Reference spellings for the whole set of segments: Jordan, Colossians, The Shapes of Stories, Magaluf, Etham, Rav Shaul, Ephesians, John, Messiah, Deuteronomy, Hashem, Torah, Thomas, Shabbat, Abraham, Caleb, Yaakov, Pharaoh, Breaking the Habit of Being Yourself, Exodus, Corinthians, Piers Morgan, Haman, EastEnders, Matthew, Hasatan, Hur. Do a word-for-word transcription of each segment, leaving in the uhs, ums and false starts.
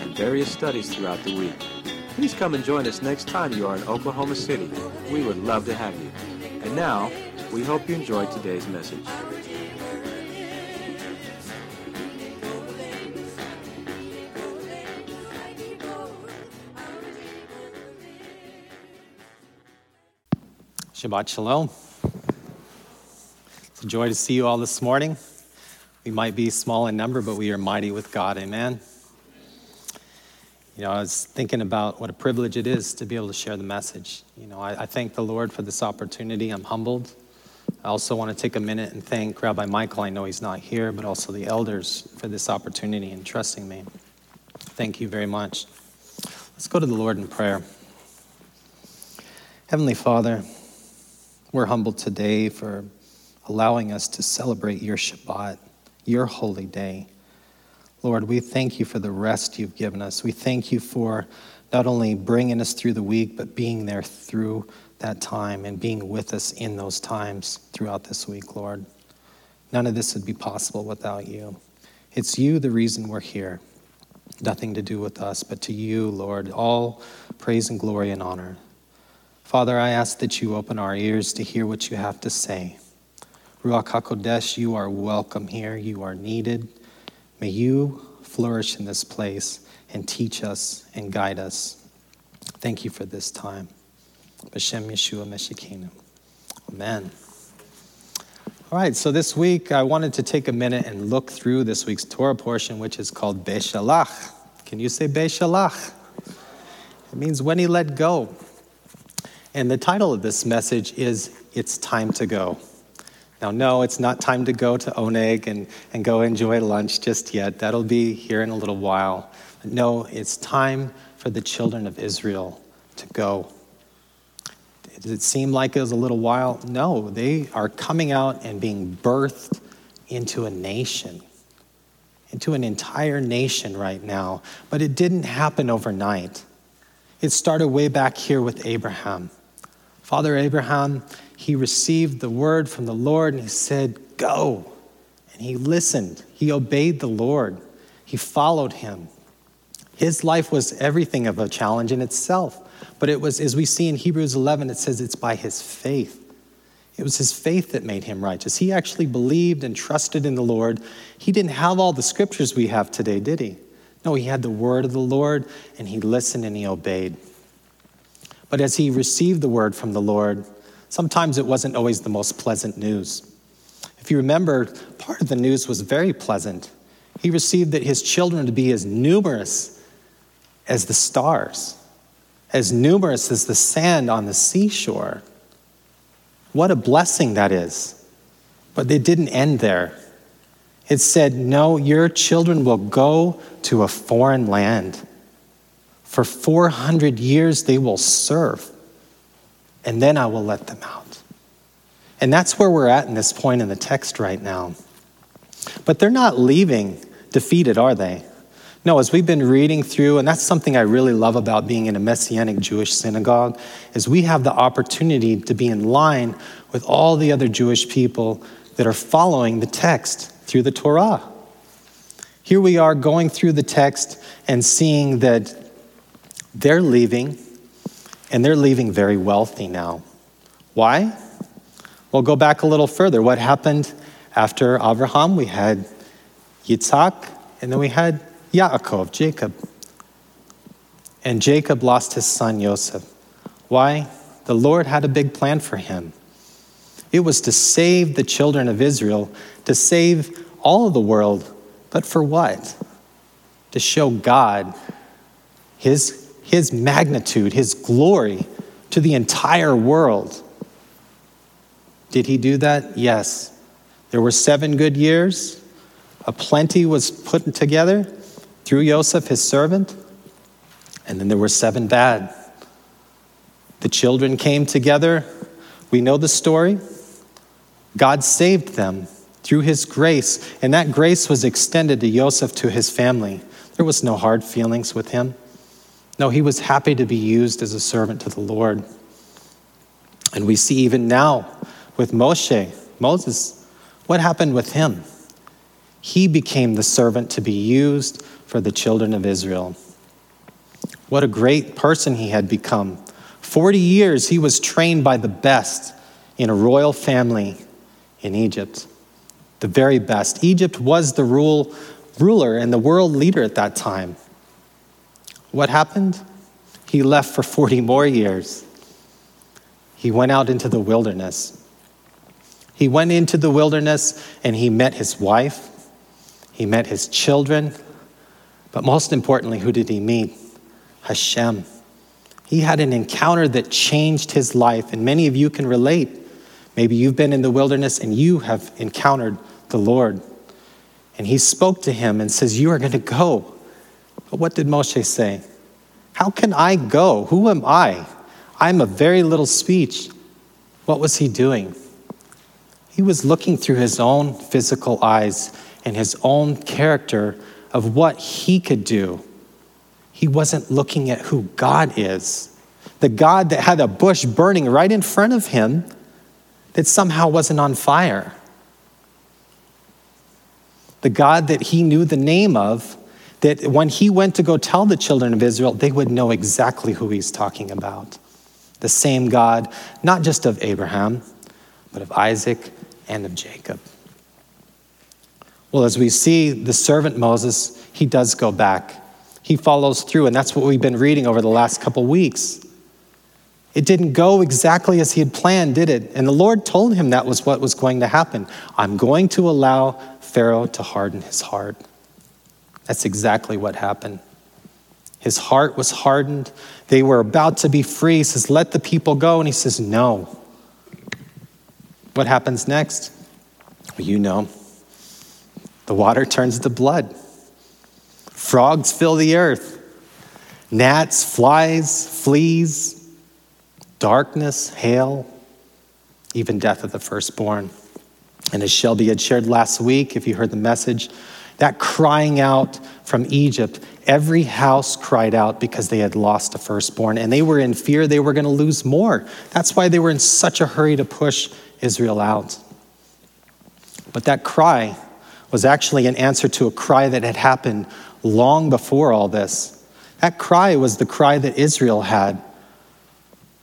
and various studies throughout the week. Please come and join us next time you are in Oklahoma City. We would love to have you. And now, we hope you enjoyed today's message. Shabbat Shalom. It's a joy to see you all this morning. We might be small in number, but we are mighty with God. Amen. You know, I was thinking about what a privilege it is to be able to share the message. You know, I, I thank the Lord for this opportunity. I'm humbled. I also want to take a minute and thank Rabbi Michael. I know he's not here, but also the elders for this opportunity and trusting me. Thank you very much. Let's go to the Lord in prayer. Heavenly Father, we're humbled today for allowing us to celebrate your Shabbat, your holy day. Lord, we thank you for the rest you've given us. We thank you for not only bringing us through the week, but being there through that time and being with us in those times throughout this week, Lord. None of this would be possible without you. It's you, the reason we're here. Nothing to do with us, but to you, Lord, all praise and glory and honor. Father, I ask that you open our ears to hear what you have to say. Ruach HaKodesh, you are welcome here. You are needed. May you flourish in this place and teach us and guide us. Thank you for this time. B'Shem Yeshua Meshikinu. Amen. All right, so this week I wanted to take a minute and look through this week's Torah portion, which is called Beshalach. Can you say Beshalach? It means when he let go. And the title of this message is It's Time to Go. Now, no, it's not time to go to Oneg and, and go enjoy lunch just yet. That'll be here in a little while. No, it's time for the children of Israel to go. Did it seem like it was a little while? No, they are coming out and being birthed into a nation, into an entire nation right now. But it didn't happen overnight. It started way back here with Abraham. Father Abraham, he received the word from the Lord and he said, go. And he listened. He obeyed the Lord. He followed him. His life was everything of a challenge in itself. But it was, as we see in Hebrews eleven, it says it's by his faith. It was his faith that made him righteous. He actually believed and trusted in the Lord. He didn't have all the scriptures we have today, did he? No, he had the word of the Lord and he listened and he obeyed. But as he received the word from the Lord, sometimes it wasn't always the most pleasant news. If you remember, part of the news was very pleasant. He received that his children would be as numerous as the stars, as numerous as the sand on the seashore. What a blessing that is. But it didn't end there. It said, no, your children will go to a foreign land. For four hundred years, they will serve, and then I will let them out. And that's where we're at in this point in the text right now. But they're not leaving defeated, are they? No, as we've been reading through, and that's something I really love about being in a Messianic Jewish synagogue, is we have the opportunity to be in line with all the other Jewish people that are following the text through the Torah. Here we are going through the text and seeing that they're leaving, and they're leaving very wealthy now. Why? Well, go back a little further. What happened after Abraham? We had Yitzhak, and then we had Yaakov, Jacob. And Jacob lost his son, Yosef. Why? The Lord had a big plan for him. It was to save the children of Israel, to save all of the world, but for what? To show God his His magnitude, his glory to the entire world. Did he do that? Yes. There were seven good years. A plenty was put together through Yosef, his servant. And then there were seven bad. The children came together. We know the story. God saved them through his grace. And that grace was extended to Yosef, to his family. There was no hard feelings with him. No, he was happy to be used as a servant to the Lord. And we see even now with Moshe, Moses, what happened with him? He became the servant to be used for the children of Israel. What a great person he had become. Forty years he was trained by the best in a royal family in Egypt. The very best. Egypt was the rule, ruler and the world leader at that time. What happened? He left for forty more years. He went out into the wilderness. He went into the wilderness and he met his wife. He met his children. But most importantly, who did he meet? Hashem. He had an encounter that changed his life. And many of you can relate. Maybe you've been in the wilderness and you have encountered the Lord. And he spoke to him and says, you are going to go. But what did Moshe say? How can I go? Who am I? I'm of very little speech. What was he doing? He was looking through his own physical eyes and his own character of what he could do. He wasn't looking at who God is. The God that had a bush burning right in front of him that somehow wasn't on fire. The God that he knew the name of, that when he went to go tell the children of Israel, they would know exactly who he's talking about. The same God, not just of Abraham, but of Isaac and of Jacob. Well, as we see the servant Moses, he does go back. He follows through, and that's what we've been reading over the last couple weeks. It didn't go exactly as he had planned, did it? And the Lord told him that was what was going to happen. I'm going to allow Pharaoh to harden his heart. That's exactly what happened. His heart was hardened. They were about to be free. He says, let the people go. And he says, no. What happens next? Well, you know, the water turns to blood. Frogs fill the earth. Gnats, flies, fleas, darkness, hail, even death of the firstborn. And as Shelby had shared last week, if you heard the message, that crying out from Egypt, every house cried out because they had lost a firstborn and they were in fear they were going to lose more. That's why they were in such a hurry to push Israel out. But that cry was actually an answer to a cry that had happened long before all this. That cry was the cry that Israel had.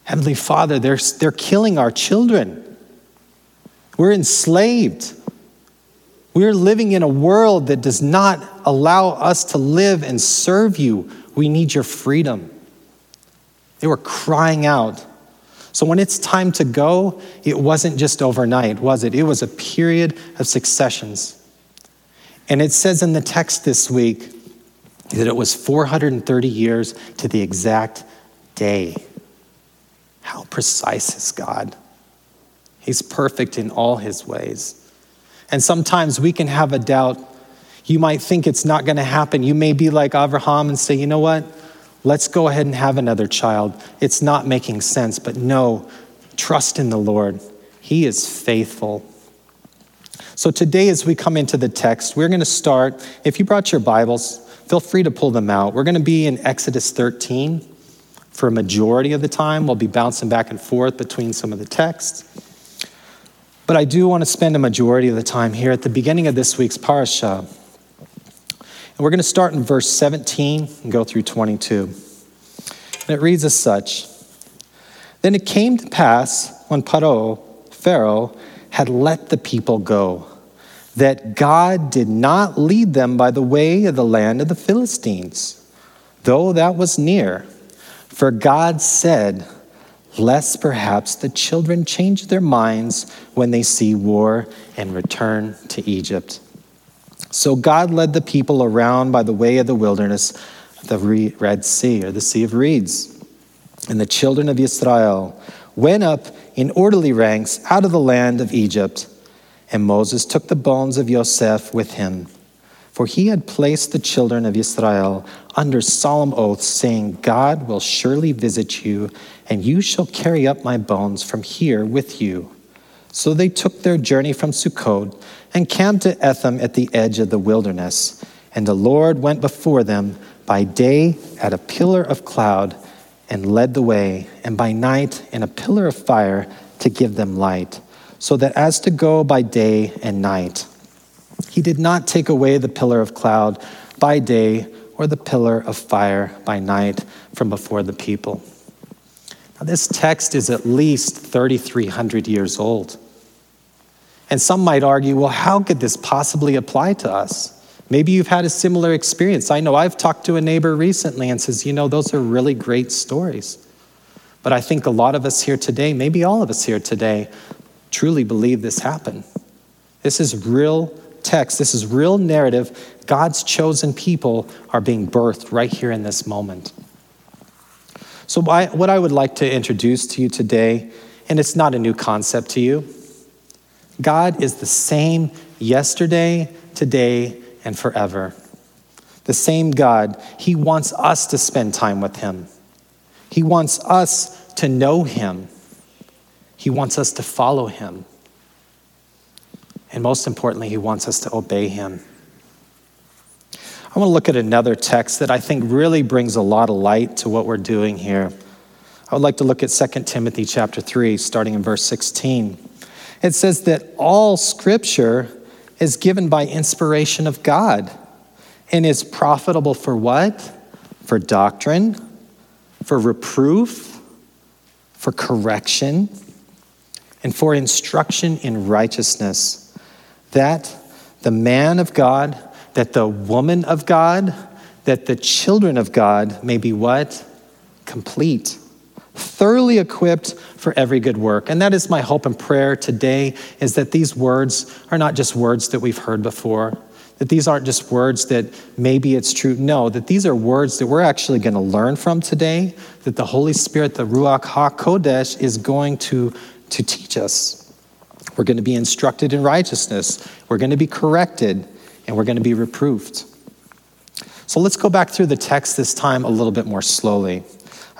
Heavenly Father, they're, they're killing our children. We're enslaved. We're living in a world that does not allow us to live and serve you. We need your freedom. They were crying out. So when it's time to go, it wasn't just overnight, was it? It was a period of successions. And it says in the text this week that it was four hundred thirty years to the exact day. How precise is God? He's perfect in all his ways. And sometimes we can have a doubt. You might think it's not going to happen. You may be like Abraham and say, you know what? Let's go ahead and have another child. It's not making sense. But no, trust in the Lord. He is faithful. So today as we come into the text, we're going to start. If you brought your Bibles, feel free to pull them out. We're going to be in Exodus thirteen for a majority of the time. We'll be bouncing back and forth between some of the texts. But I do want to spend a majority of the time here at the beginning of this week's parasha. And we're going to start in verse seventeen and go through twenty-two. And it reads as such. Then it came to pass when Pharaoh, Pharaoh had let the people go, that God did not lead them by the way of the land of the Philistines, though that was near. For God said, lest perhaps the children change their minds when they see war and return to Egypt. So God led the people around by the way of the wilderness, the Red Sea, or the Sea of Reeds. And the children of Israel went up in orderly ranks out of the land of Egypt. And Moses took the bones of Yosef with him, For he had placed the children of Israel under solemn oaths, saying, God will surely visit you, and you shall carry up my bones from here with you. So they took their journey from Sukkot and camped at Etham at the edge of the wilderness. And the Lord went before them by day at a pillar of cloud and led the way, and by night in a pillar of fire to give them light, so that as to go by day and night. He did not take away the pillar of cloud by day or the pillar of fire by night from before the people. Now, this text is at least three thousand three hundred years old. And some might argue, well, how could this possibly apply to us? Maybe you've had a similar experience. I know I've talked to a neighbor recently and says, you know, those are really great stories. But I think a lot of us here today, maybe all of us here today, truly believe this happened. This is real text. This is real narrative. God's chosen people are being birthed right here in this moment. So what I would like to introduce to you today, and it's not a new concept to you, God is the same yesterday, today, and forever. The same God. He wants us to spend time with him. He wants us to know him. He wants us to follow him. And most importantly, he wants us to obey him. I want to look at another text that I think really brings a lot of light to what we're doing here. I would like to look at Second Timothy chapter three, starting in verse sixteen. It says that all scripture is given by inspiration of God and is profitable for what? For doctrine, for reproof, for correction, and for instruction in righteousness, that the man of God, that the woman of God, that the children of God may be what? Complete, thoroughly equipped for every good work. And that is my hope and prayer today, is that these words are not just words that we've heard before, that these aren't just words that maybe it's true. No, that these are words that we're actually going to learn from today, that the Holy Spirit, the Ruach HaKodesh, is going to to teach us. We're going to be instructed in righteousness. We're going to be corrected, and we're going to be reproved. So let's go back through the text this time a little bit more slowly.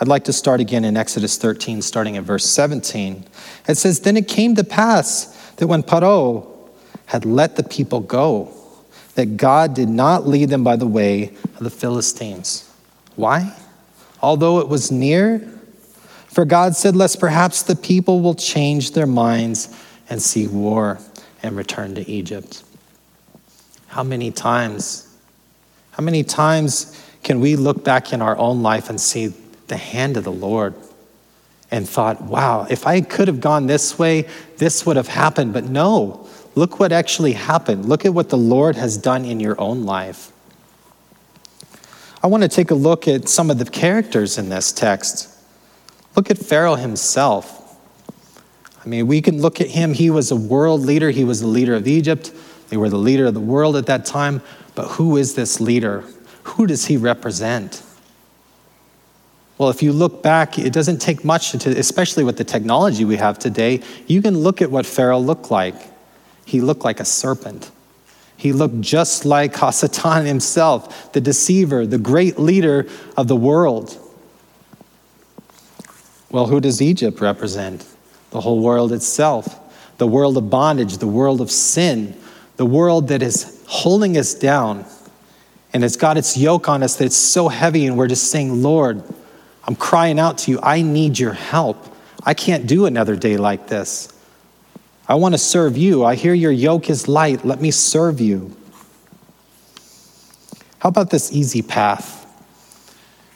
I'd like to start again in Exodus thirteen, starting in verse seventeen. It says, then it came to pass that when Pharaoh had let the people go, that God did not lead them by the way of the Philistines. Why? Although it was near. For God said, lest perhaps the people will change their minds and see war and return to Egypt. How many times, how many times can we look back in our own life and see the hand of the Lord and thought, wow, if I could have gone this way, this would have happened. But no, look what actually happened. Look at what the Lord has done in your own life. I want to take a look at some of the characters in this text. Look at Pharaoh himself. I mean, we can look at him. He was a world leader. He was the leader of Egypt. They were the leader of the world at that time. But who is this leader? Who does he represent? Well, if you look back, it doesn't take much, to, especially with the technology we have today. You can look at what Pharaoh looked like. He looked like a serpent. He looked just like Hasatan himself, the deceiver, the great leader of the world. Well, who does Egypt represent? The whole world itself, the world of bondage, the world of sin, the world that is holding us down. And it's got its yoke on us that it's so heavy, and we're just saying, Lord, I'm crying out to you. I need your help. I can't do another day like this. I want to serve you. I hear your yoke is light. Let me serve you. How about this easy path?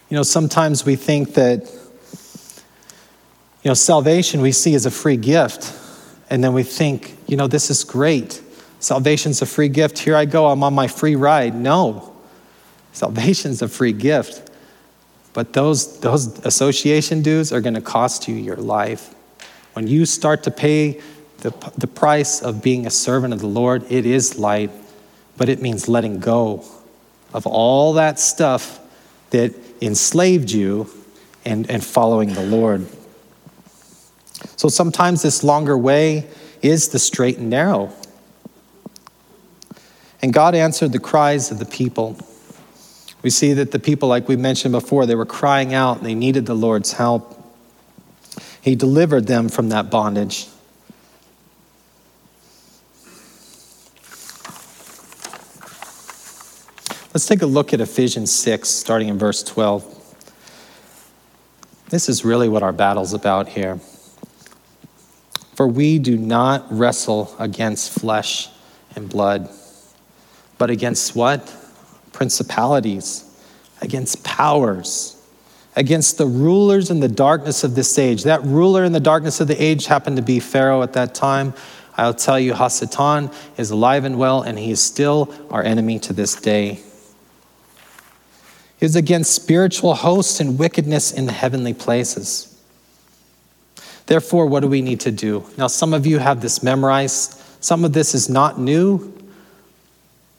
You know, sometimes we think that You know, salvation we see as a free gift. And then we think, you know, this is great. Salvation's a free gift. Here I go. I'm on my free ride. No. Salvation's a free gift. But those, those association dues are going to cost you your life. When you start to pay the, the price of being a servant of the Lord, it is light. But it means letting go of all that stuff that enslaved you and, and following the Lord. So sometimes this longer way is the straight and narrow. And God answered the cries of the people. We see that the people, like we mentioned before, they were crying out and they needed the Lord's help. He delivered them from that bondage. Let's take a look at Ephesians six, starting in verse twelve. This is really what our battle's about here. For we do not wrestle against flesh and blood, but against what? Principalities, against powers, against the rulers in the darkness of this age. That ruler in the darkness of the age happened to be Pharaoh at that time. I'll tell you, Hasatan is alive and well, and he is still our enemy to this day. He is against spiritual hosts and wickedness in the heavenly places. Therefore, what do we need to do? Now, some of you have this memorized. Some of this is not new.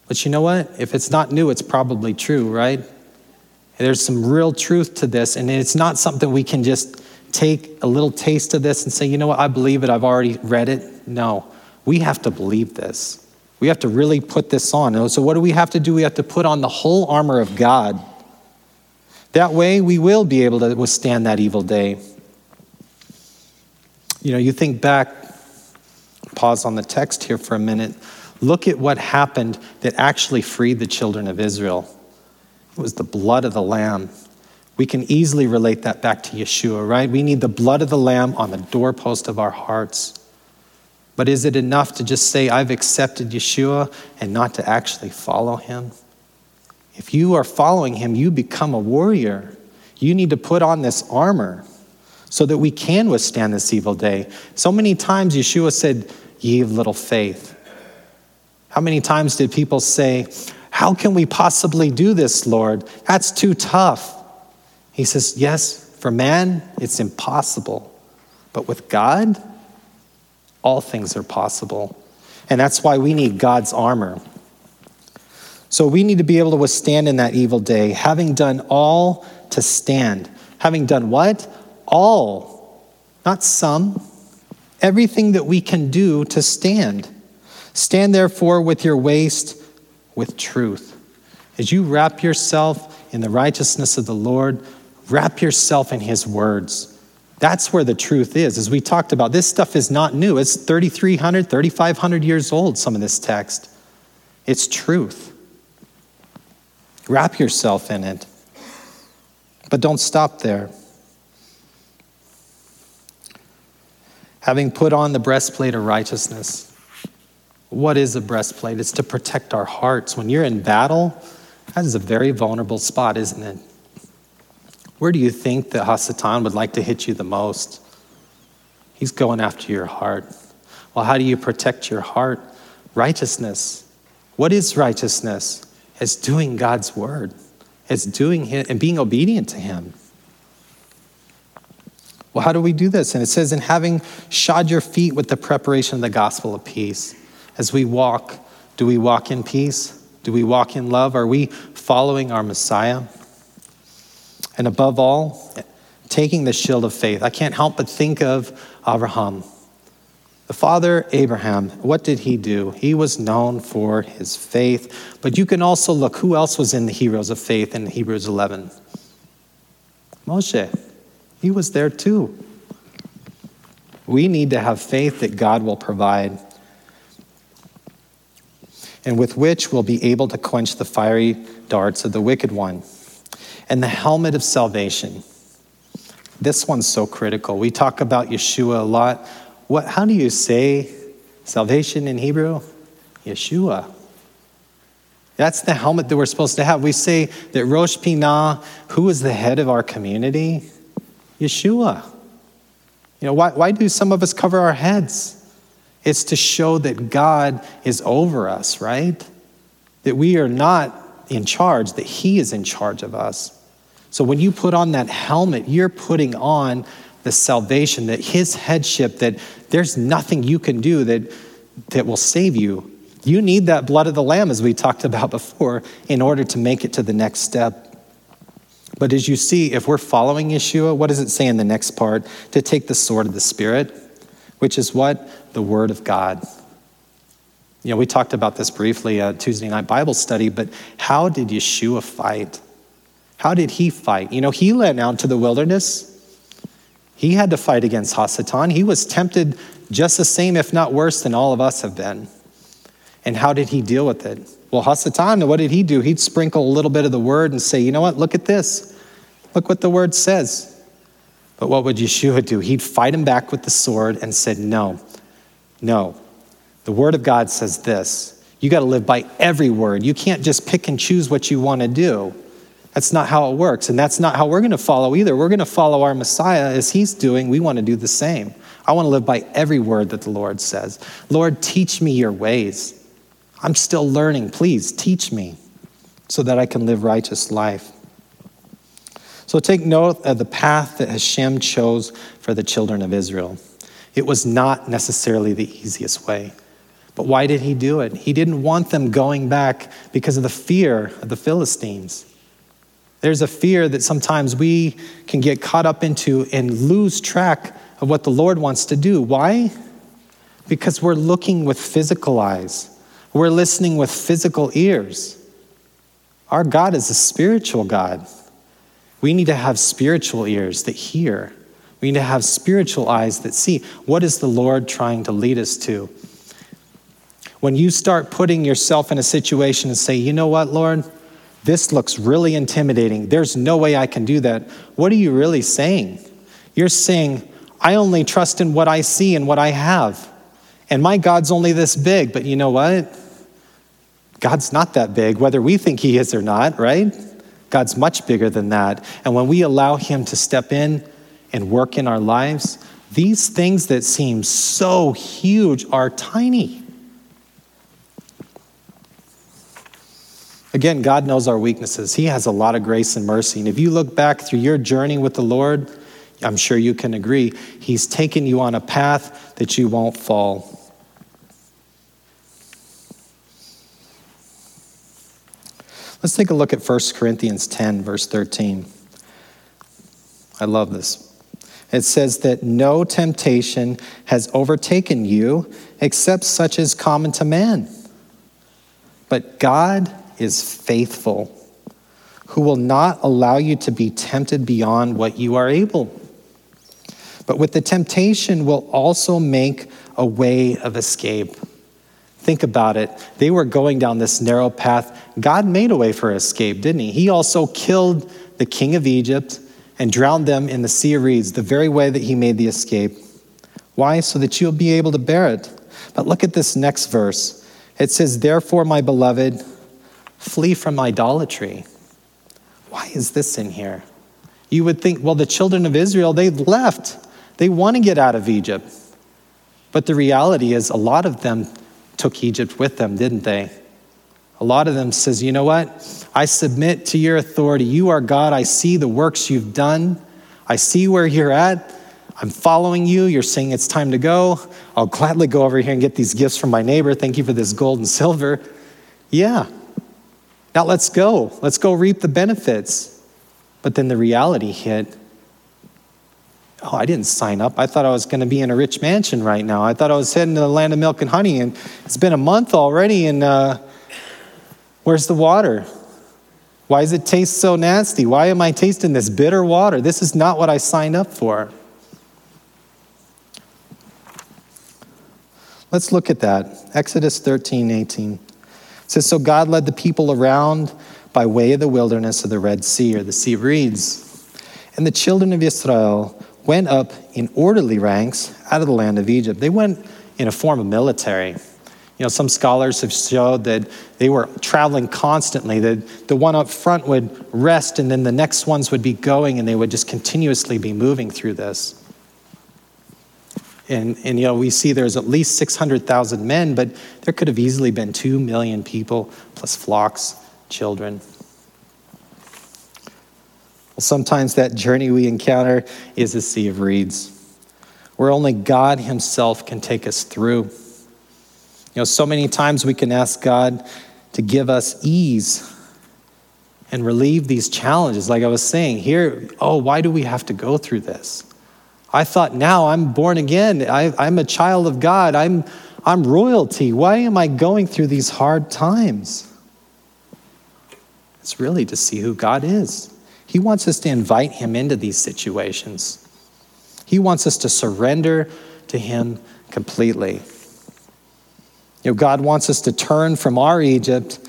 But you know what? If it's not new, it's probably true, right? There's some real truth to this, and it's not something we can just take a little taste of this and say, you know what, I believe it, I've already read it. No, we have to believe this. We have to really put this on. So what do we have to do? We have to put on the whole armor of God. That way we will be able to withstand that evil day. You know, you think back, pause on the text here for a minute. Look at what happened that actually freed the children of Israel. It was the blood of the Lamb. We can easily relate that back to Yeshua, right? We need the blood of the Lamb on the doorpost of our hearts. But is it enough to just say, I've accepted Yeshua, and not to actually follow him? If you are following him, you become a warrior. You need to put on this armor so that we can withstand this evil day. So many times Yeshua said, ye of little faith. How many times did people say, how can we possibly do this, Lord? That's too tough. He says, yes, for man, it's impossible. But with God, all things are possible. And that's why we need God's armor. So we need to be able to withstand in that evil day, having done all to stand. Having done what? All, not some. Everything that we can do to stand. Stand therefore with your waist with truth. As you wrap yourself in the righteousness of the Lord, wrap yourself in his words. That's where the truth is. As we talked about, this stuff is not new. It's thirty-three hundred, thirty-five hundred years old, some of this text. It's truth. Wrap yourself in it. But don't stop there. Having put on the breastplate of righteousness. What is a breastplate? It's to protect our hearts. When you're in battle, that is a very vulnerable spot, isn't it? Where do you think that Hasatan would like to hit you the most? He's going after your heart. Well, how do you protect your heart? Righteousness. What is righteousness? It's doing God's word. It's doing his, and being obedient to him. Well, how do we do this? And it says, and having shod your feet with the preparation of the gospel of peace. As we walk, do we walk in peace? Do we walk in love? Are we following our Messiah? And above all, taking the shield of faith. I can't help but think of Abraham. The father Abraham, what did he do? He was known for his faith. But you can also look, who else was in the heroes of faith in Hebrews eleven? Moshe, he was there too. We need to have faith that God will provide, and with which we'll be able to quench the fiery darts of the wicked one. And the helmet of salvation. This one's so critical. We talk about Yeshua a lot. What? How do you say salvation in Hebrew? Yeshua. That's the helmet that we're supposed to have. We say that Rosh Pinah, who is the head of our community? Yeshua. You know, why, why do some of us cover our heads? It's to show that God is over us, right? That we are not in charge, that he is in charge of us. So when you put on that helmet, you're putting on the salvation, that his headship, that there's nothing you can do that, that will save you. You need that blood of the Lamb, as we talked about before, in order to make it to the next step. But as you see, if we're following Yeshua, what does it say in the next part? To take the sword of the Spirit, which is what? The word of God. You know, we talked about this briefly at Tuesday night Bible study, but how did Yeshua fight? How did he fight? You know, he went out to the wilderness. He had to fight against Hasatan. He was tempted just the same, if not worse, than all of us have been. And how did he deal with it? Well, Hasatan, what did he do? He'd sprinkle a little bit of the word and say, you know what, look at this. Look what the word says. But what would Yeshua do? He'd fight him back with the sword and said, no, no. The word of God says this. You got to live by every word. You can't just pick and choose what you want to do. That's not how it works. And that's not how we're going to follow either. We're going to follow our Messiah as he's doing. We want to do the same. I want to live by every word that the Lord says. Lord, teach me your ways. I'm still learning. Please teach me so that I can live righteous life. So take note of the path that Hashem chose for the children of Israel. It was not necessarily the easiest way. But why did he do it? He didn't want them going back because of the fear of the Philistines. There's a fear that sometimes we can get caught up into and lose track of what the Lord wants to do. Why? Because we're looking with physical eyes. We're listening with physical ears. Our God is a spiritual God. We need to have spiritual ears that hear. We need to have spiritual eyes that see. What is the Lord trying to lead us to? When you start putting yourself in a situation and say, you know what, Lord, this looks really intimidating. There's no way I can do that. What are you really saying? You're saying, I only trust in what I see and what I have. And my God's only this big. But you know what? God's not that big, whether we think he is or not, right? God's much bigger than that. And when we allow him to step in and work in our lives, these things that seem so huge are tiny. Again, God knows our weaknesses. He has a lot of grace and mercy. And if you look back through your journey with the Lord, I'm sure you can agree, he's taken you on a path that you won't fall. Let's take a look at First Corinthians ten, verse thirteen. I love this. It says that no temptation has overtaken you except such as common to man. But God is faithful, who will not allow you to be tempted beyond what you are able. But with the temptation will also make a way of escape. Think about it. They were going down this narrow path. God made a way for escape, didn't he? He also killed the king of Egypt and drowned them in the Sea of Reeds, the very way that he made the escape. Why? So that you'll be able to bear it. But look at this next verse. It says, therefore, my beloved, flee from idolatry. Why is this in here? You would think, well, the children of Israel, they've left. They want to get out of Egypt. But the reality is a lot of them took Egypt with them, didn't they? A lot of them says, you know what? I submit to your authority. You are God. I see the works you've done. I see where you're at. I'm following you. You're saying it's time to go. I'll gladly go over here and get these gifts from my neighbor. Thank you for this gold and silver. Yeah. Now let's go. Let's go reap the benefits. But then the reality hit. Oh, I didn't sign up. I thought I was going to be in a rich mansion right now. I thought I was heading to the land of milk and honey. And it's been a month already. And uh, where's the water? Why does it taste so nasty? Why am I tasting this bitter water? This is not what I signed up for. Let's look at that. Exodus thirteen, eighteen. It says, so God led the people around by way of the wilderness of the Red Sea, or the Sea of Reeds. And the children of Israel went up in orderly ranks out of the land of Egypt. They went in a form of military. You know, some scholars have showed that they were traveling constantly, that the one up front would rest and then the next ones would be going and they would just continuously be moving through this. And, and, you know, we see there's at least six hundred thousand men, but there could have easily been two million people plus flocks, children. Well, sometimes that journey we encounter is a sea of reeds where only God himself can take us through. You know, so many times we can ask God to give us ease and relieve these challenges. Like I was saying here, oh, why do we have to go through this? I thought now I'm born again. I, I'm a child of God. I'm I'm royalty. Why am I going through these hard times? It's really to see who God is. He wants us to invite him into these situations. He wants us to surrender to him completely. You know, God wants us to turn from our Egypt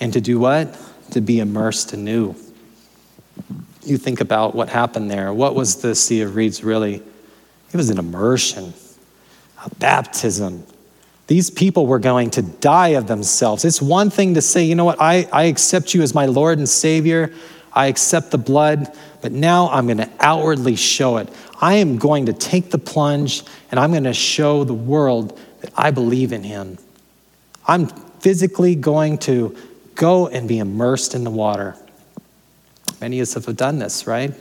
and to do what? To be immersed anew. You think about what happened there. What was the Sea of Reeds really? It was an immersion, a baptism. These people were going to die of themselves. It's one thing to say, you know what, I, I accept you as my Lord and Savior. I accept the blood, but now I'm going to outwardly show it. I am going to take the plunge and I'm going to show the world that I believe in him. I'm physically going to go and be immersed in the water. Many of us have done this, right?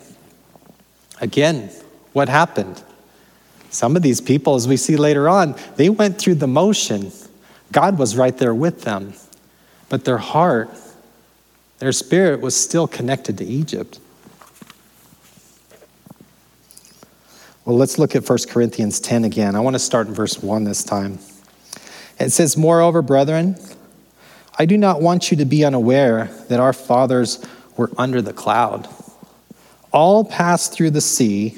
Again, what happened? Some of these people, as we see later on, they went through the motion. God was right there with them. But their heart, their spirit was still connected to Egypt. Well, let's look at First Corinthians ten again. I want to start in verse one this time. It says, "Moreover, brethren, I do not want you to be unaware that our fathers were under the cloud. All passed through the sea,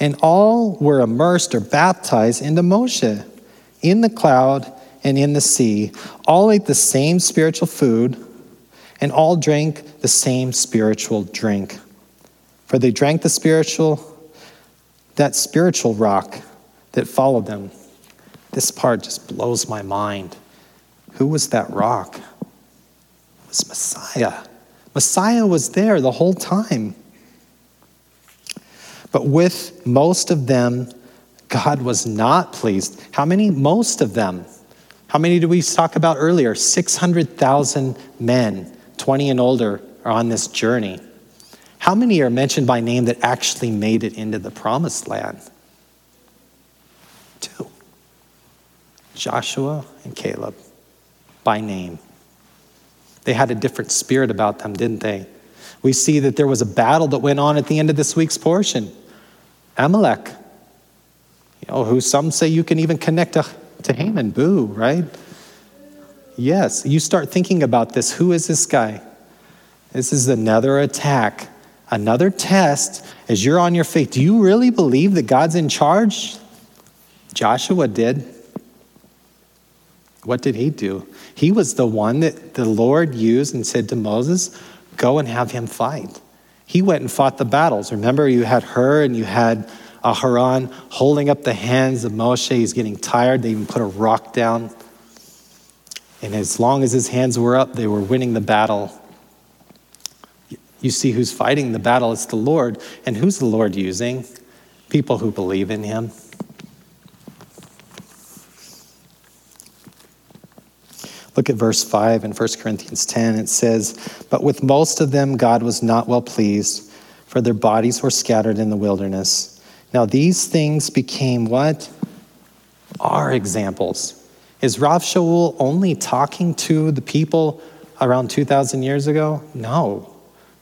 and all were immersed or baptized into Moshe, in the cloud and in the sea. All ate the same spiritual food, and all drank the same spiritual drink. For they drank the spiritual, that spiritual rock that followed them." This part just blows my mind. Who was that rock? It was Messiah. Messiah was there the whole time. But with most of them, God was not pleased. How many? Most of them. How many did we talk about earlier? six hundred thousand men, twenty and older, are on this journey. How many are mentioned by name that actually made it into the promised land? Two. Joshua and Caleb, by name. They had a different spirit about them, didn't they? We see that there was a battle that went on at the end of this week's portion. Amalek, you know, who some say you can even connect to, to Haman. Boo, right? Yes, you start thinking about this. Who is this guy? This is another attack, another test as you're on your faith. Do you really believe that God's in charge? Joshua did. What did he do? He was the one that the Lord used and said to Moses, go and have him fight. He went and fought the battles. Remember, you had Hur and you had Aharon holding up the hands of Moshe. He's getting tired. They even put a rock down. And as long as his hands were up, they were winning the battle. You see who's fighting the battle. It's the Lord. And who's the Lord using? People who believe in him. Look at verse five in First Corinthians ten. It says, "But with most of them God was not well pleased, for their bodies were scattered in the wilderness. Now these things became" what? Our examples. Is Rav Shaul only talking to the people around two thousand years ago? No.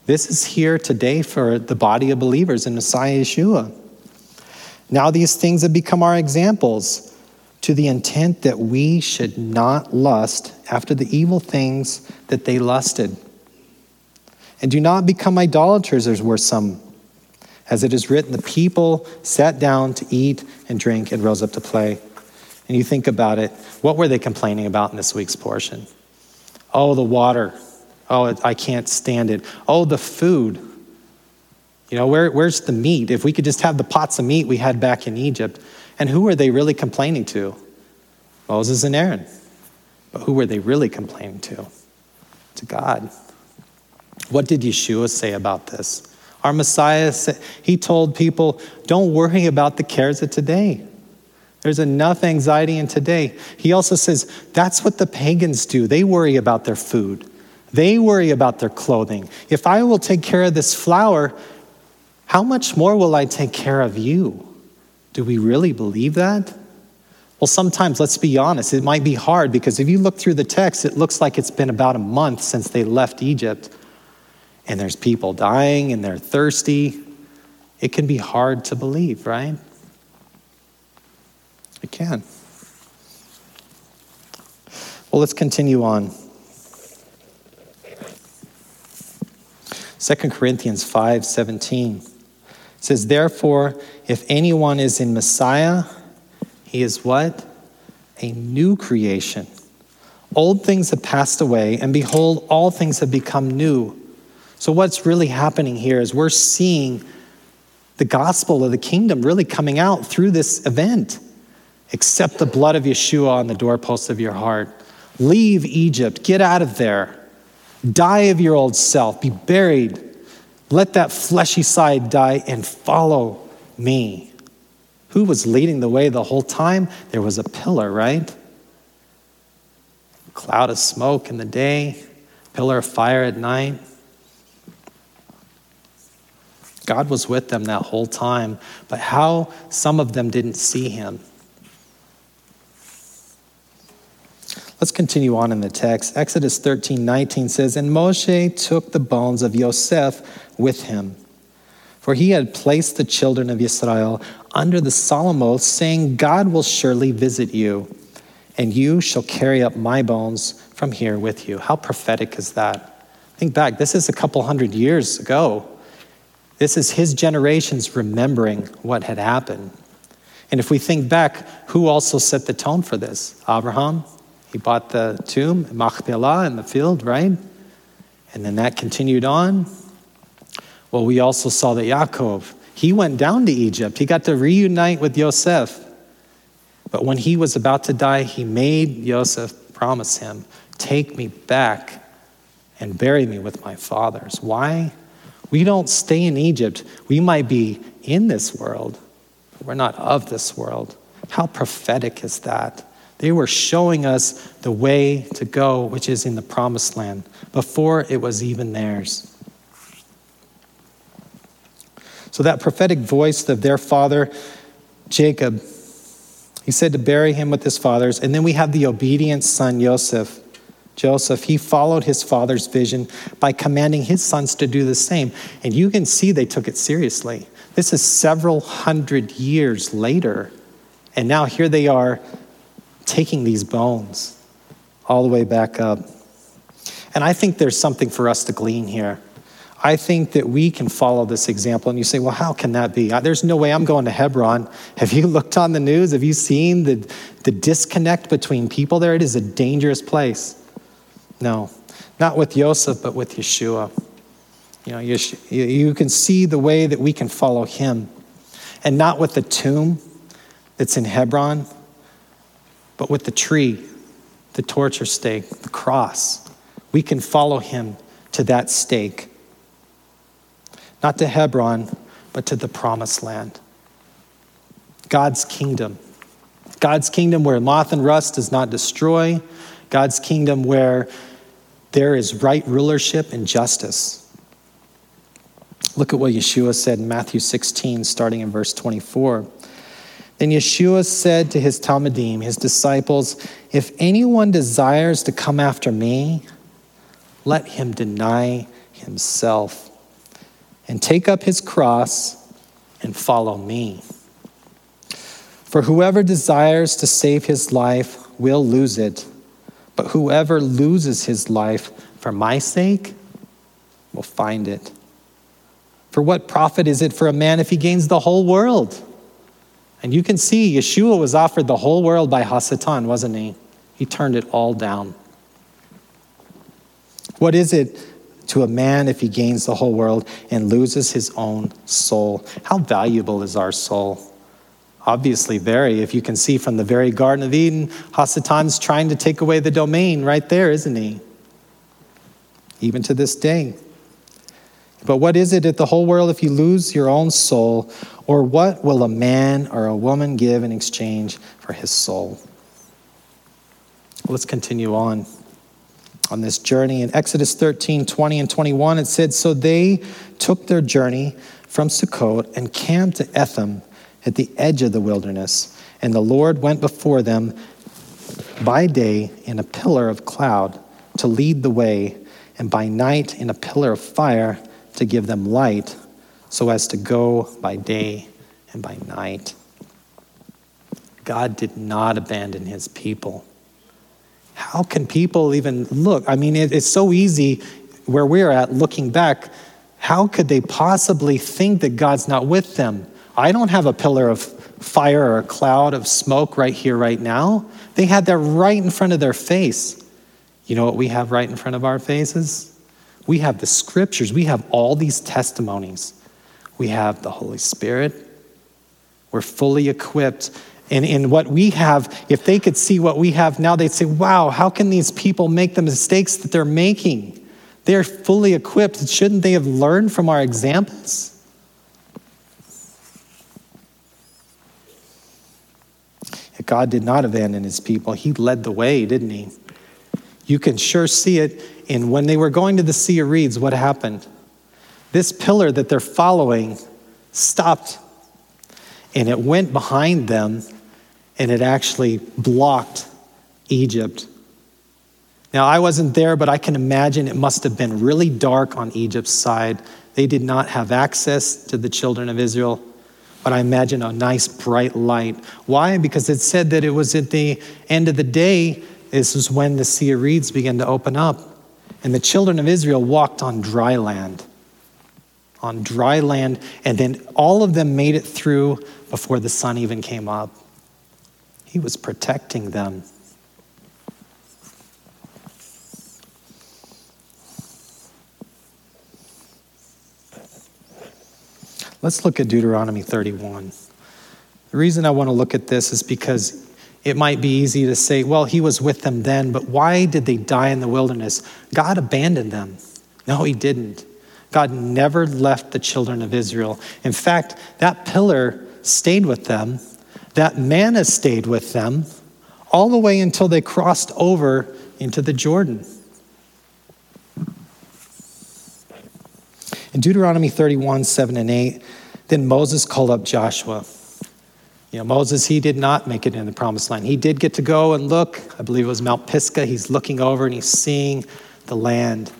This is here today for the body of believers in Messiah Yeshua. "Now these things have become our examples, to the intent that we should not lust after the evil things that they lusted. And do not become idolaters, as were some. As it is written, the people sat down to eat and drink and rose up to play." And you think about it, what were they complaining about in this week's portion? Oh, the water. Oh, I can't stand it. Oh, the food. You know, where, where's the meat? If we could just have the pots of meat we had back in Egypt. And who were they really complaining to? Moses and Aaron. But who were they really complaining to? To God. What did Yeshua say about this? Our Messiah, he told people, don't worry about the cares of today. There's enough anxiety in today. He also says, that's what the pagans do. They worry about their food. They worry about their clothing. If I will take care of this flour, how much more will I take care of you? Do we really believe that? Well, sometimes, let's be honest, it might be hard because if you look through the text, it looks like it's been about a month since they left Egypt and there's people dying and they're thirsty. It can be hard to believe, right? It can. Well, let's continue on. Second Corinthians five seventeen says, therefore, if anyone is in Messiah, he is what? A new creation. Old things have passed away, and behold, all things have become new. So what's really happening here is we're seeing the gospel of the kingdom really coming out through this event. Accept the blood of Yeshua on the doorposts of your heart. Leave Egypt. Get out of there. Die of your old self. Be buried. Let that fleshy side die and follow me. Who was leading the way the whole time? There was a pillar, right? Cloud of smoke in the day, pillar of fire at night. God was with them that whole time, but how some of them didn't see him. Let's continue on in the text. Exodus thirteen nineteen says, and Moshe took the bones of Yosef with him, for he had placed the children of Israel under the solemn oath, saying, God will surely visit you, and you shall carry up my bones from here with you. How prophetic is that? Think back, this is a couple hundred years ago. This is his generations remembering what had happened. And if we think back, who also set the tone for this? Abraham. He bought the tomb, Machpelah, in the field, right? And then that continued on. Well, we also saw that Yaakov, he went down to Egypt. He got to reunite with Yosef. But when he was about to die, he made Yosef promise him, take me back and bury me with my fathers. Why? We don't stay in Egypt. We might be in this world, but we're not of this world. How prophetic is that? They were showing us the way to go, which is in the promised land, before it was even theirs. So that prophetic voice of their father, Jacob, he said to bury him with his fathers. And then we have the obedient son, Joseph. Joseph, he followed his father's vision by commanding his sons to do the same. And you can see they took it seriously. This is several hundred years later. And now here they are, taking these bones all the way back up. And I think there's something for us to glean here. I think that we can follow this example. And you say, well, how can that be? There's no way I'm going to Hebron. Have you looked on the news? Have you seen the, the disconnect between people there? It is a dangerous place. No, not with Yosef, but with Yeshua. You know, you, you can see the way that we can follow him. And not with the tomb that's in Hebron, but with the tree, the torture stake, the cross, we can follow him to that stake. Not to Hebron, but to the promised land. God's kingdom. God's kingdom where moth and rust does not destroy. God's kingdom where there is right rulership and justice. Look at what Yeshua said in Matthew sixteen, starting in verse twenty-four. Then Yeshua said to his Talmidim, his disciples, if anyone desires to come after me, let him deny himself and take up his cross and follow me. For whoever desires to save his life will lose it, but whoever loses his life for my sake will find it. For what profit is it for a man if he gains the whole world? And you can see Yeshua was offered the whole world by Hasatan, wasn't he? He turned it all down. What is it to a man if he gains the whole world and loses his own soul? How valuable is our soul? Obviously very. If you can see from the very Garden of Eden, Hasatan's trying to take away the domain right there, isn't he? Even to this day. But what is it at the whole world if you lose your own soul? Or what will a man or a woman give in exchange for his soul? Let's continue on on this journey. In Exodus thirteen, twenty and twenty-one, it said, so they took their journey from Sukkot and camped to Etham at the edge of the wilderness. And the Lord went before them by day in a pillar of cloud to lead the way, and by night in a pillar of fire to give them light, so as to go by day and by night. God did not abandon his people. How can people even look? I mean, it, it's so easy where we're at looking back. How could they possibly think that God's not with them? I don't have a pillar of fire or a cloud of smoke right here, right now. They had that right in front of their face. You know what we have right in front of our faces? We have the scriptures. We have all these testimonies. We have the Holy Spirit. We're fully equipped. And in what we have, if they could see what we have now, they'd say, wow, how can these people make the mistakes that they're making? They're fully equipped. Shouldn't they have learned from our examples? God did not abandon his people. He led the way, didn't he? You can sure see it. And when they were going to the Sea of Reeds, what happened? This pillar that they're following stopped, and it went behind them, and it actually blocked Egypt. Now, I wasn't there, but I can imagine it must have been really dark on Egypt's side. They did not have access to the children of Israel. But I imagine a nice bright light. Why? Because it said that it was at the end of the day. This is when the Sea of Reeds began to open up. And the children of Israel walked on dry land. On dry land. And then all of them made it through before the sun even came up. He was protecting them. Let's look at Deuteronomy thirty-one. The reason I want to look at this is because it might be easy to say, well, he was with them then, but why did they die in the wilderness? God abandoned them. No, he didn't. God never left the children of Israel. In fact, that pillar stayed with them. That manna stayed with them all the way until they crossed over into the Jordan. In Deuteronomy thirty-one, seven and eight, then Moses called up Joshua. You know, Moses, he did not make it in the promised land. He did get to go and look. I believe it was Mount Pisgah. He's looking over and he's seeing the land.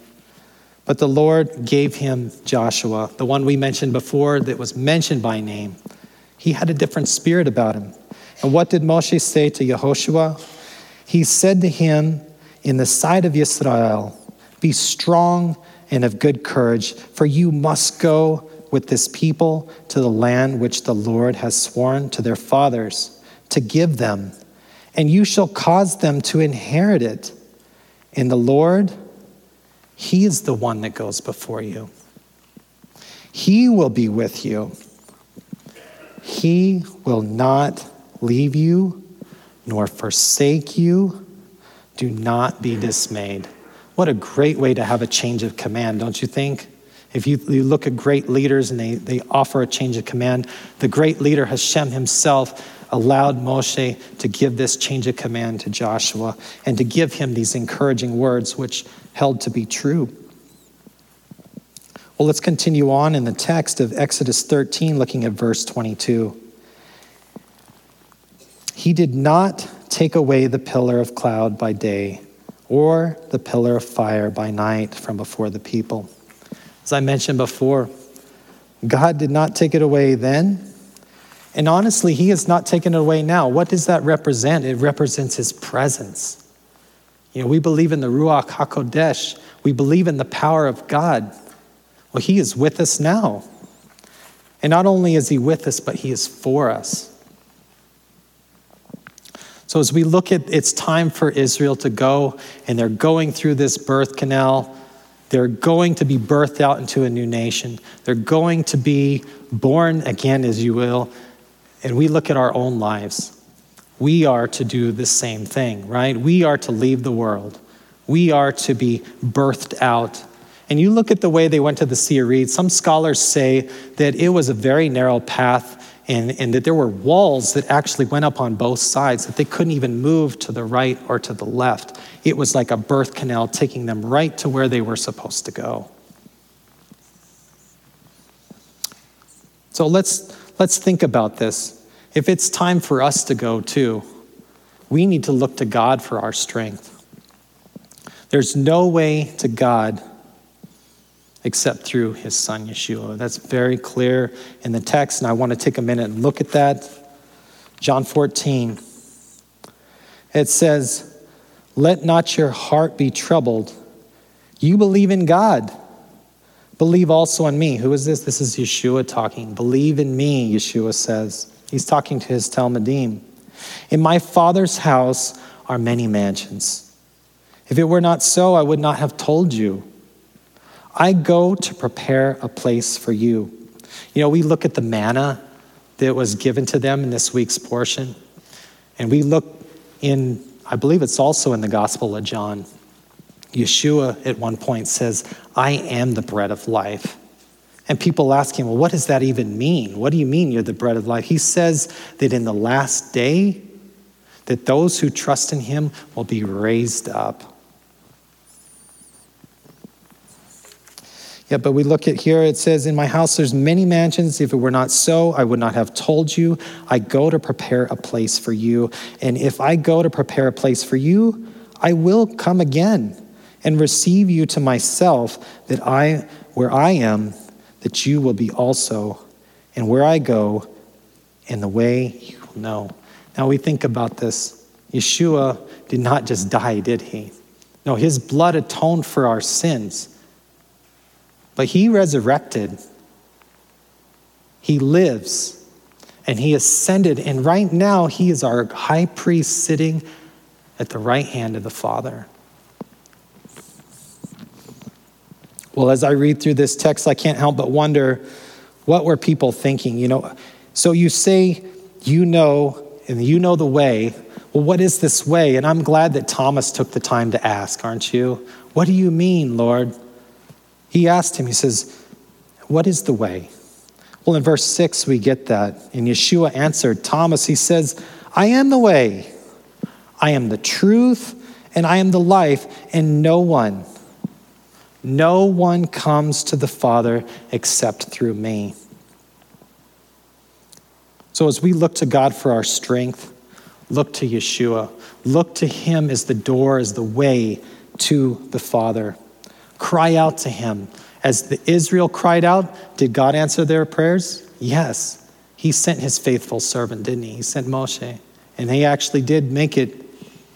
But the Lord gave him Joshua, the one we mentioned before that was mentioned by name. He had a different spirit about him. And what did Moshe say to Yehoshua? He said to him, in the sight of Yisrael, be strong and of good courage, for you must go with this people to the land which the Lord has sworn to their fathers to give them, and you shall cause them to inherit it. And the Lord, he is the one that goes before you. He will be with you. He will not leave you nor forsake you. Do not be dismayed. What a great way to have a change of command, don't you think? If you, you look at great leaders and they, they offer a change of command, the great leader Hashem himself allowed Moshe to give this change of command to Joshua and to give him these encouraging words which held to be true. Well, let's continue on in the text of Exodus thirteen, looking at verse twenty-two. He did not take away the pillar of cloud by day, or the pillar of fire by night from before the people. As I mentioned before, God did not take it away then. And honestly, he has not taken it away now. What does that represent? It represents his presence. You know, we believe in the Ruach HaKodesh. We believe in the power of God. Well, he is with us now. And not only is he with us, but he is for us. So as we look at, it's time for Israel to go, and they're going through this birth canal. They're going to be birthed out into a new nation. They're going to be born again, as you will. And we look at our own lives. We are to do the same thing, right? We are to leave the world. We are to be birthed out. And you look at the way they went to the Sea of Reeds. Some scholars say that it was a very narrow path, And, and that there were walls that actually went up on both sides, that they couldn't even move to the right or to the left. It was like a birth canal taking them right to where they were supposed to go. So let's let's think about this. If it's time for us to go too, we need to look to God for our strength. There's no way to God except through his son, Yeshua. That's very clear in the text, and I want to take a minute and look at that. John fourteen, it says, Let not your heart be troubled. You believe in God. Believe also in me. Who is this? This is Yeshua talking. Believe in me, Yeshua says. He's talking to his Talmidim. In my Father's house are many mansions. If it were not so, I would not have told you. I go to prepare a place for you. You know, we look at the manna that was given to them in this week's portion. And we look in, I believe it's also in the Gospel of John. Yeshua at one point says, I am the bread of life. And people ask him, well, what does that even mean? What do you mean you're the bread of life? He says that in the last day, that those who trust in him will be raised up. Yeah, but we look at here, it says, in my house there's many mansions. If it were not so, I would not have told you. I go to prepare a place for you. And if I go to prepare a place for you, I will come again and receive you to myself, that I, where I am, that you will be also, and where I go, in the way you will know. Now we think about this. Yeshua did not just die, did he? No, his blood atoned for our sins. But he resurrected. He lives. And he ascended. And right now, he is our high priest sitting at the right hand of the Father. Well, as I read through this text, I can't help but wonder, what were people thinking? You know, so you say, you know, and you know the way. Well, what is this way? And I'm glad that Thomas took the time to ask, aren't you? What do you mean, Lord? He asked him, he says, what is the way? Well, in verse six, we get that. And Yeshua answered Thomas, he says, I am the way, I am the truth, and I am the life, and no one No one comes to the Father except through me. So as we look to God for our strength, look to Yeshua. Look to him as the door, as the way to the Father. Cry out to him. As the Israel cried out, did God answer their prayers? Yes. He sent his faithful servant, didn't he? He sent Moshe. And they actually did make it.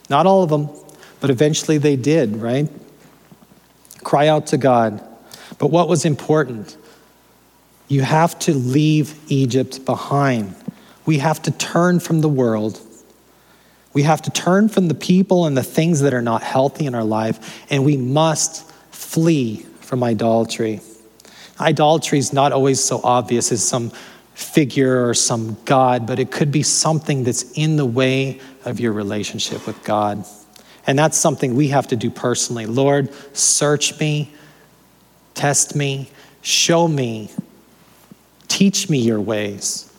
Not all of them, but eventually they did, right? Cry out to God. But what was important? You have to leave Egypt behind. We have to turn from the world. We have to turn from the people and the things that are not healthy in our life. And we must flee from idolatry. Idolatry is not always so obvious as some figure or some god, but it could be something that's in the way of your relationship with God. And that's something we have to do personally. Lord, search me, test me, show me, teach me your ways.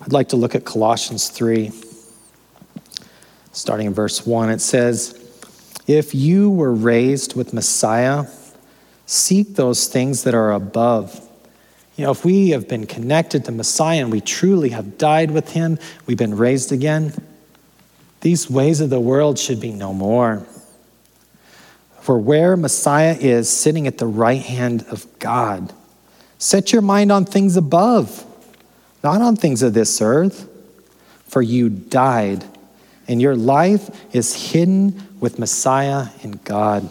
I'd like to look at Colossians three, starting in verse one. It says, if you were raised with Messiah, seek those things that are above. You know, if we have been connected to Messiah and we truly have died with him, we've been raised again, these ways of the world should be no more. For where Messiah is, sitting at the right hand of God, set your mind on things above, not on things of this earth. For you died, and your life is hidden with Messiah in God.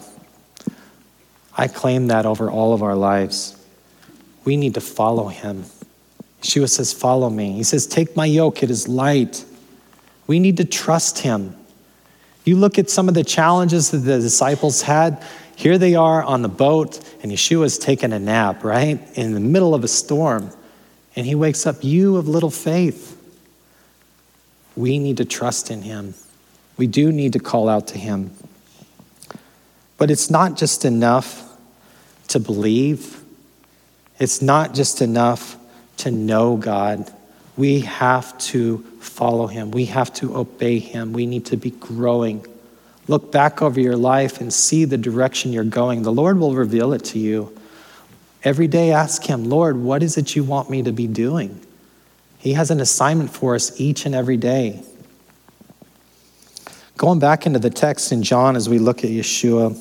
I claim that over all of our lives. We need to follow him. Yeshua says, follow me. He says, take my yoke, it is light. We need to trust him. You look at some of the challenges that the disciples had. Here they are on the boat, and Yeshua's taking a nap, right? In the middle of a storm. And he wakes up, you of little faith. We need to trust in him. We do need to call out to him. But it's not just enough to believe. It's not just enough to know God. We have to follow him. We have to obey him. We need to be growing. Look back over your life and see the direction you're going. The Lord will reveal it to you. Every day ask him, Lord, what is it you want me to be doing? He has an assignment for us each and every day. Going back into the text in John as we look at Yeshua,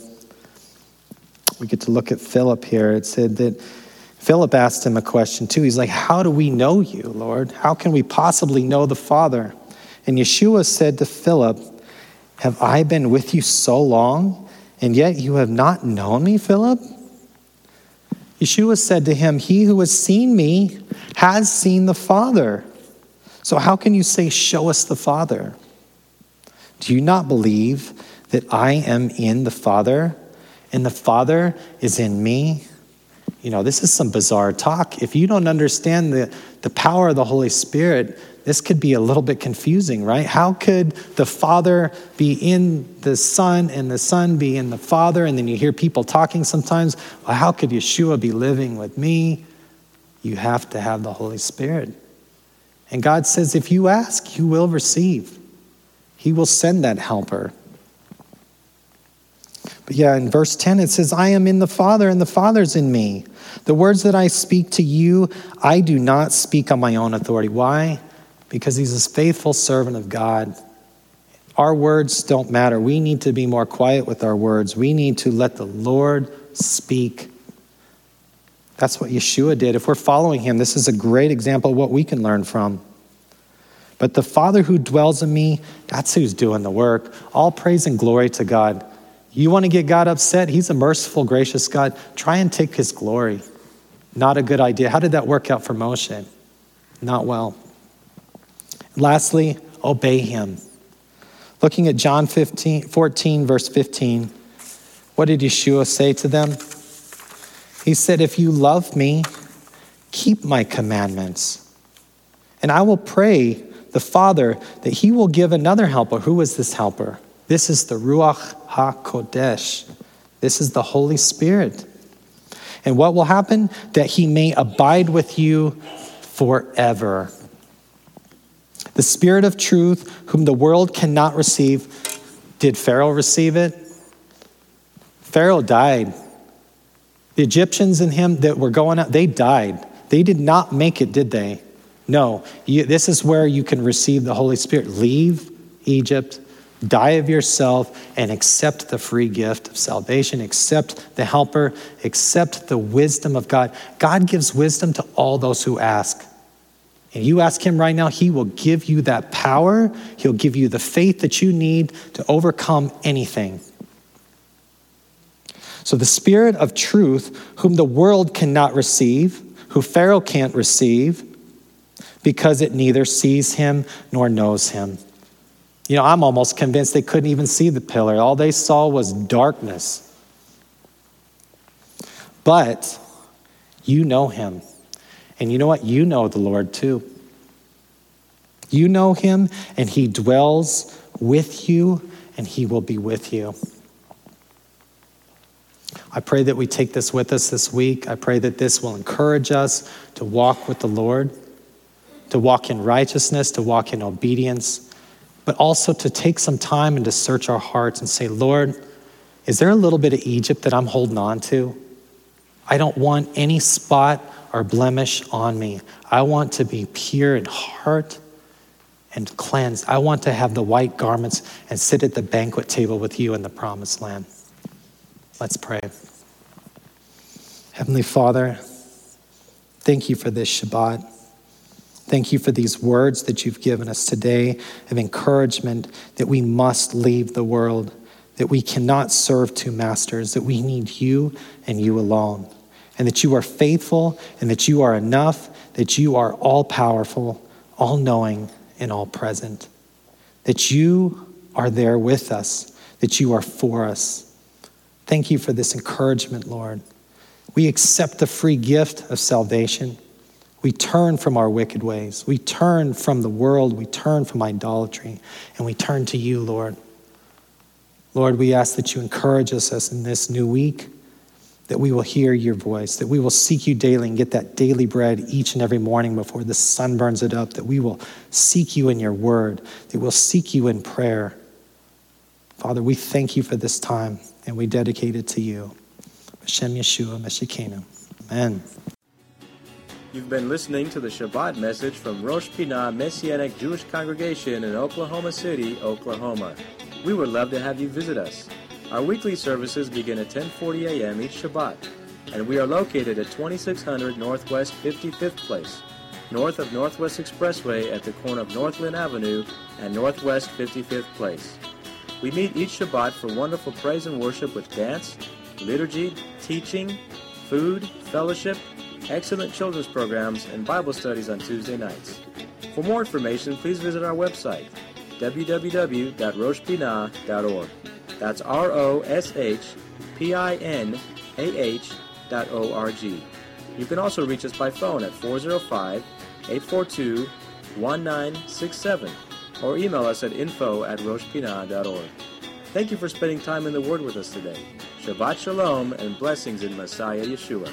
we get to look at Philip here. It said that Philip asked him a question too. He's like, how do we know you, Lord? How can we possibly know the Father? And Yeshua said to Philip, Have I been with you so long, and yet you have not known me, Philip? Yeshua said to him, he who has seen me has seen the Father. So how can you say, show us the Father? Do you not believe that I am in the Father and the Father is in me? You know, this is some bizarre talk. If you don't understand the, the power of the Holy Spirit, this could be a little bit confusing, right? How could the Father be in the Son and the Son be in the Father? And then you hear people talking sometimes, well, how could Yeshua be living with me? You have to have the Holy Spirit. And God says, if you ask, you will receive. He will send that helper. But yeah, in verse ten, it says, I am in the Father and the Father's in me. The words that I speak to you, I do not speak on my own authority. Why? Because he's a faithful servant of God. Our words don't matter. We need to be more quiet with our words. We need to let the Lord speak. That's what Yeshua did. If we're following him, this is a great example of what we can learn from. But the Father who dwells in me, that's who's doing the work. All praise and glory to God. You want to get God upset? He's a merciful, gracious God. Try and take his glory. Not a good idea. How did that work out for Moshe? Not well. Lastly, obey him. Looking at John fifteen, fourteen, verse fifteen, what did Yeshua say to them? He said, if you love me, keep my commandments. And I will pray the Father that he will give another helper. Who is this helper? This is the Ruach HaKodesh. This is the Holy Spirit. And what will happen? That he may abide with you forever. The Spirit of truth, whom the world cannot receive. Did Pharaoh receive it? Pharaoh died. The Egyptians and him that were going out, they died. They did not make it, did they? No. You, this is where you can receive the Holy Spirit. Leave Egypt, die of yourself, and accept the free gift of salvation. Accept the helper. Accept the wisdom of God. God gives wisdom to all those who ask. And you ask him right now, he will give you that power. He'll give you the faith that you need to overcome anything. So the Spirit of truth, whom the world cannot receive, who Pharaoh can't receive, because it neither sees him nor knows him. You know, I'm almost convinced they couldn't even see the pillar. All they saw was darkness. But you know him. And you know what? You know the Lord too. You know him, and he dwells with you, and he will be with you. I pray that we take this with us this week. I pray that this will encourage us to walk with the Lord, to walk in righteousness, to walk in obedience, but also to take some time and to search our hearts and say, Lord, is there a little bit of Egypt that I'm holding on to? I don't want any spot or blemish on me. I want to be pure in heart and cleansed. I want to have the white garments and sit at the banquet table with you in the promised land. Let's pray. Heavenly Father, thank you for this Shabbat. Thank you for these words that you've given us today of encouragement that we must leave the world, that we cannot serve two masters, that we need you and you alone. And that you are faithful, and that you are enough, that you are all-powerful, all-knowing, and all-present. That you are there with us, that you are for us. Thank you for this encouragement, Lord. We accept the free gift of salvation. We turn from our wicked ways. We turn from the world. We turn from idolatry, and we turn to you, Lord. Lord, we ask that you encourage us in this new week, that we will hear your voice, that we will seek you daily and get that daily bread each and every morning before the sun burns it up, that we will seek you in your word, that we'll seek you in prayer. Father, we thank you for this time, and we dedicate it to you. Hashem Yeshua Meshikenu. Amen. You've been listening to the Shabbat message from Rosh Pinah Messianic Jewish Congregation in Oklahoma City, Oklahoma. We would love to have you visit us. Our weekly services begin at ten forty a.m. each Shabbat, and we are located at twenty-six hundred Northwest fifty-fifth Place, north of Northwest Expressway at the corner of Northland Avenue and Northwest fifty-fifth Place. We meet each Shabbat for wonderful praise and worship with dance, liturgy, teaching, food, fellowship, excellent children's programs, and Bible studies on Tuesday nights. For more information, please visit our website, w w w dot rosh pinah dot org. That's R O S H P I N A H dot O R G. You can also reach us by phone at four oh five, eight four two, one nine six seven or email us at info at rosh pinah dot org. Thank you for spending time in the Word with us today. Shabbat Shalom and blessings in Messiah Yeshua.